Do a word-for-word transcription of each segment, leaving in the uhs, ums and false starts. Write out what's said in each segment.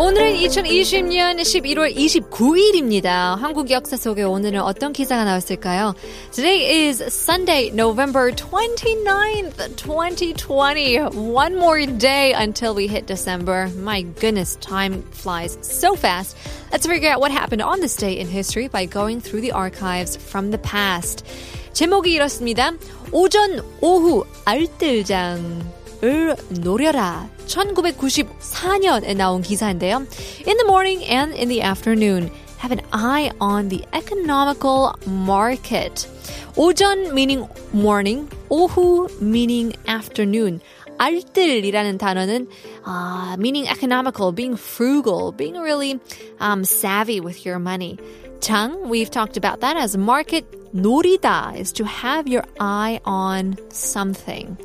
오늘은 이천이십년 십일월 이십구일입니다. 한국 역사 속에 오늘은 어떤 기사가 나왔을까요? Today is Sunday, November twenty-ninth, twenty twenty. One more day until we hit December. My goodness, time flies so fast. Let's figure out what happened on this day in history by going through the archives from the past. 제목이 이렇습니다. 오전, 오후, 알뜰장을 노려라. 천구백구십사년에 나온 기사인데요. In the morning and in the afternoon, have an eye on the economical market. 오전 meaning morning, 오후 meaning afternoon. 알뜰이라는 단어는 uh, meaning economical, being frugal, being really um, savvy with your money. 장, we've talked about that as market. 노리다 is to have your eye on something.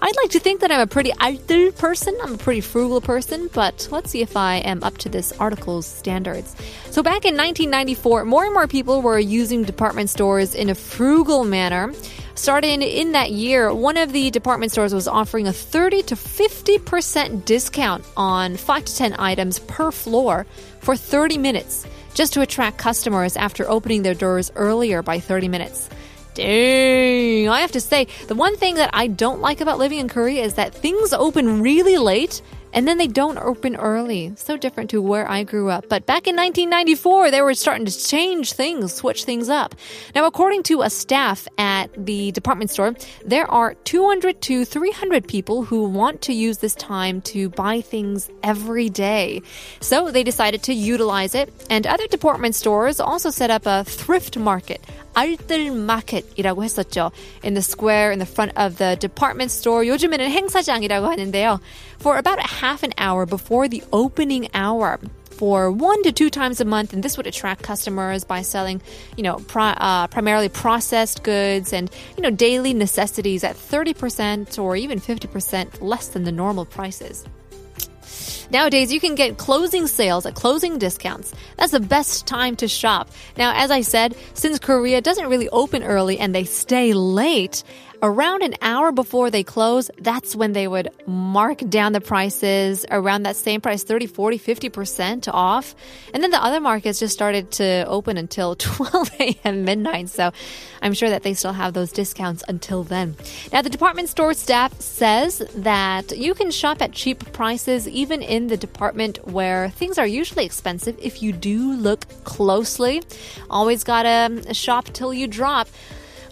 I'd like to think that I'm a pretty 알뜰 person. I'm a pretty frugal person, but let's see if I am up to this article's standards. So back in nineteen ninety-four, more and more people were using department stores in a frugal manner. Starting in that year, one of the department stores was offering a thirty to fifty percent discount on five to ten items per floor for thirty minutes, just to attract customers after opening their doors earlier by thirty minutes. Dang, I have to say, the one thing that I don't like about living in Korea is that things open really late and then they don't open early. So different to where I grew up. But back in nineteen ninety-four, they were starting to change things, switch things up. Now, according to a staff at the department store, there are two hundred to three hundred people who want to use this time to buy things every day. So they decided to utilize it. And other department stores also set up a thrift market. 알뜰 마켓이라고 했었죠. In the square, in the front of the department store. 요즘에는 행사장이라고 하는데요. For about a half an hour before the opening hour for one to two times a month. And this would attract customers by selling, you know, pro- uh, primarily processed goods and, you know, daily necessities at thirty percent or even fifty percent less than the normal prices. Nowadays, you can get closing sales at closing discounts. That's the best time to shop. Now, as I said, since Korea doesn't really open early and they stay late, around an hour before they close, that's when they would mark down the prices around that same price, thirty, forty, fifty percent off. And then the other markets just started to open until twelve a.m. midnight. So I'm sure that they still have those discounts until then. Now, the department store staff says that you can shop at cheap prices even in the department where things are usually expensive if you do look closely. Always gotta shop till you drop.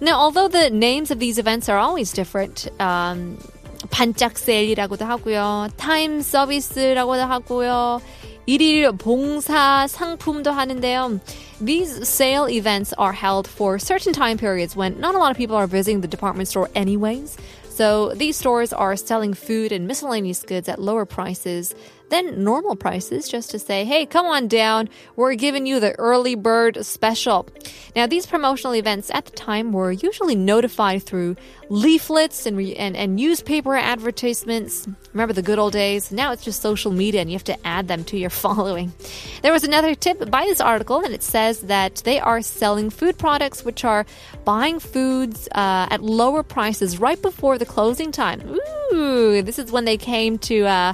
Now, although the names of these events are always different, um, 반짝 세일이라고도 하고요, 타임 서비스라고도 하고요, 일일 봉사 상품도 하는데요. These sale events are held for certain time periods when not a lot of people are visiting the department store anyways. So these stores are selling food and miscellaneous goods at lower prices than normal prices just to say, hey, come on down. We're giving you the early bird special. Now, these promotional events at the time were usually notified through leaflets and, and, and newspaper advertisements. Remember the good old days? Now it's just social media and you have to add them to your following. There was another tip by this article, and it says that they are selling food products, which are buying foods uh, at lower prices right before the closing time. Ooh, this is when they came to... Uh,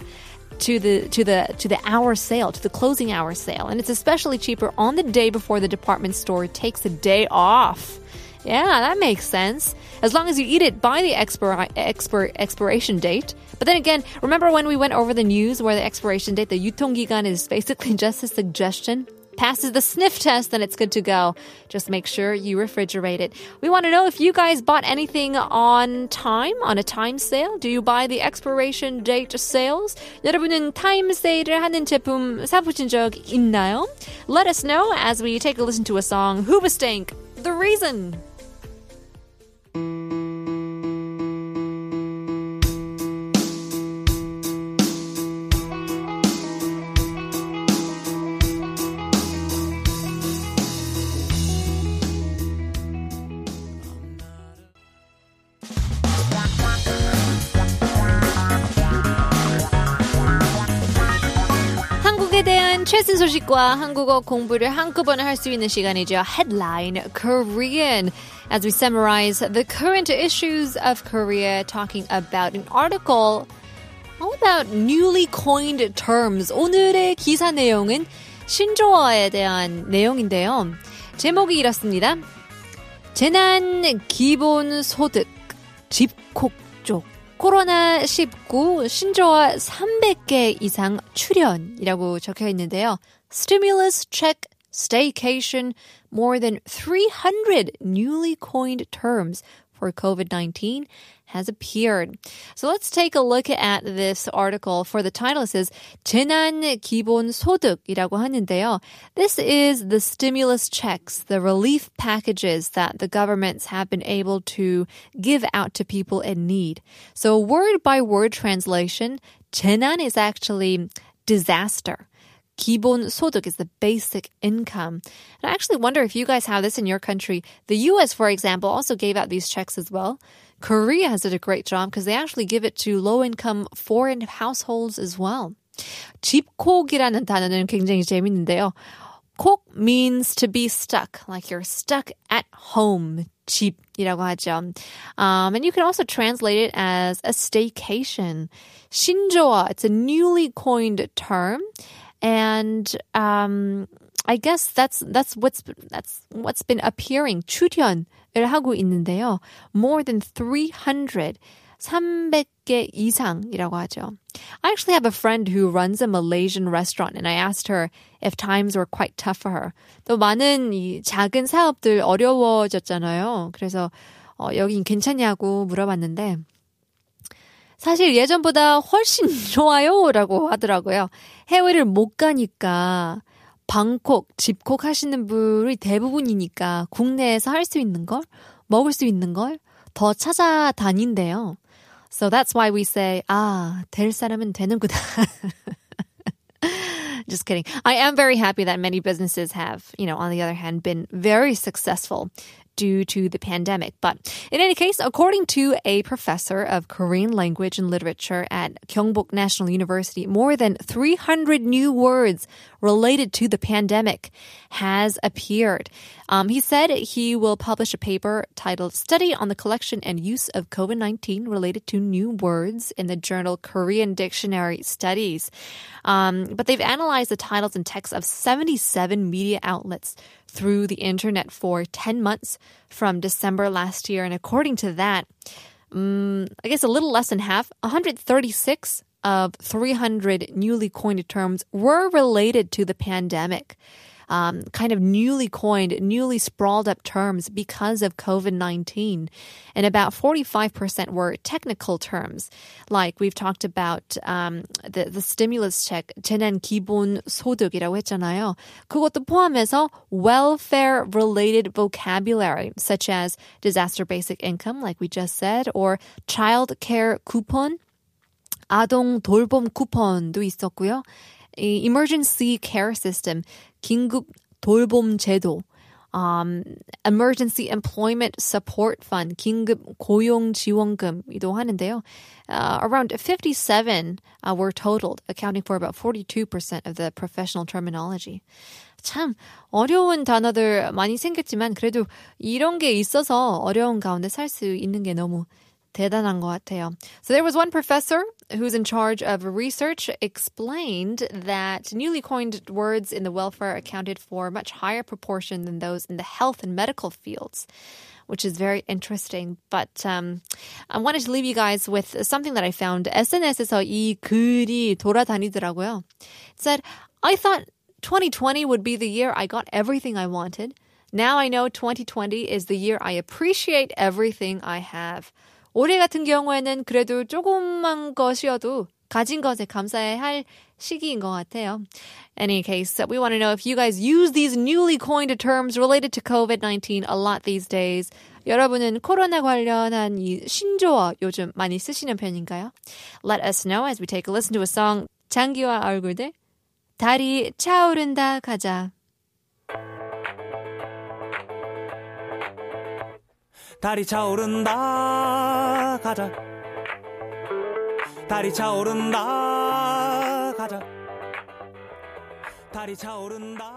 to the to the to the hour sale, to the closing hour sale, and it's especially cheaper on the day before the department store takes a day off. Yeah, that makes sense. As long as you eat it by the expir- expir- expiration date. But then again, remember when we went over the news where the expiration date, the 유통기간, is basically just a suggestion? Passes the sniff test, then it's good to go. Just make sure you refrigerate it. We want to know if you guys bought anything on time, on a time sale. Do you buy the expiration date sales? 여러분은 time sale을 하는 제품 사보신 적 있나요? Let us know as we take a listen to a song, Hoobastank, The Reason. 대한 최신 소식과 한국어 공부를 한꺼번에 할 수 있는 시간이죠. Headline Korean. As we summarize the current issues of Korea, talking about an article all about newly coined terms. 오늘의 기사 내용은 신조어에 대한 내용인데요. 제목이 이렇습니다. 재난기본소득, 집콕족, 코로나십구 신조어 삼백 개 이상 출연이라고 적혀 있는데요. Stimulus check, staycation, more than three hundred newly coined terms for covid nineteen has appeared. So let's take a look at this article. For the title, it says 재난기본소득이라고 하는데요. This is the stimulus checks, the relief packages that the governments have been able to give out to people in need. So word by word translation, 재난 is actually disaster. 기본소득 is the basic income. And I actually wonder if you guys have this in your country. The U S, for example, also gave out these checks as well. Korea has did a great job because they actually give it to low-income foreign households as well. 집콕이라는 단어는 굉장히 재밌는데요. 콕 means to be stuck, like you're stuck at home. 집이라고 하죠. Um, and you can also translate it as a staycation. 신조어, it's a newly coined term. And um, I guess that's that's what's that's what's been appearing. 출연을 하고 있는데요. More than three hundred, 삼백 개 이상이라고 하죠. I actually have a friend who runs a Malaysian restaurant, and I asked her if times were quite tough for her. 또 많은 이 작은 사업들 어려워졌잖아요. 그래서 어, 여긴 괜찮냐고 물어봤는데. 사실 예전보다 훨씬 좋아요라고 하더라고요. 해외를 못 가니까 방콕, 집콕 하시는 분이 대부분이니까 국내에서 할 수 있는 걸, 먹을 수 있는 걸 더 찾아다닌대요. So that's why we say, 아, 될 사람은 되는구나. Just kidding. I am very happy that many businesses have, you know, on the other hand, been very successful due to the pandemic. But in any case, according to a professor of Korean language and literature at Kyungbok National University, more than three hundred new words related to the pandemic has appeared. Um, he said he will publish a paper titled Study on the Collection and Use of covid nineteen Related to New Words in the journal Korean Dictionary Studies. Um, but they've analyzed the titles and texts of seventy-seven media outlets through the internet for ten months from December last year. And according to that, um, I guess a little less than half, one hundred thirty-six of three hundred newly coined terms were related to the pandemic. Um, kind of newly coined, newly sprawled up terms because of covid nineteen. And about forty-five percent were technical terms. Like we've talked about um, the, the stimulus check, 재난기본소득이라고 했잖아요. 그것도 포함해서 welfare-related vocabulary, such as disaster basic income, like we just said, or child care coupon, 아동 돌봄 쿠폰도 있었고요. Emergency care system, 긴급 돌봄 제도, um, emergency employment support fund, 긴급 고용 지원금이도 하는데요. Uh, around fifty-seven uh, were totaled, accounting for about forty-two percent of the professional terminology. 참 어려운 단어들 많이 생겼지만 그래도 이런 게 있어서 어려운 가운데 살 수 있는 게 너무 대단한 것 같아요. So there was one professor who's in charge of research explained that newly coined words in the welfare accounted for a much higher proportion than those in the health and medical fields, which is very interesting. But um, I wanted to leave you guys with something that I found. 에스엔에스에서 이 글이 돌아다니더라고요. It said, I thought twenty twenty would be the year I got everything I wanted. Now I know twenty twenty is the year I appreciate everything I have. 올해 같은 경우에는 그래도 조금만 것이어도 가진 것에 감사해야 할 시기인 것 같아요. In any case, we want to know if you guys use these newly coined terms related to covid nineteen a lot these days. 여러분은 코로나 관련한 이 신조어 요즘 많이 쓰시는 편인가요? Let us know as we take a listen to a song, 장기와 얼굴들, 달이 차오른다 가자. 달이 차오른다 가자 달이 차오른다 가자 달이 차오른다.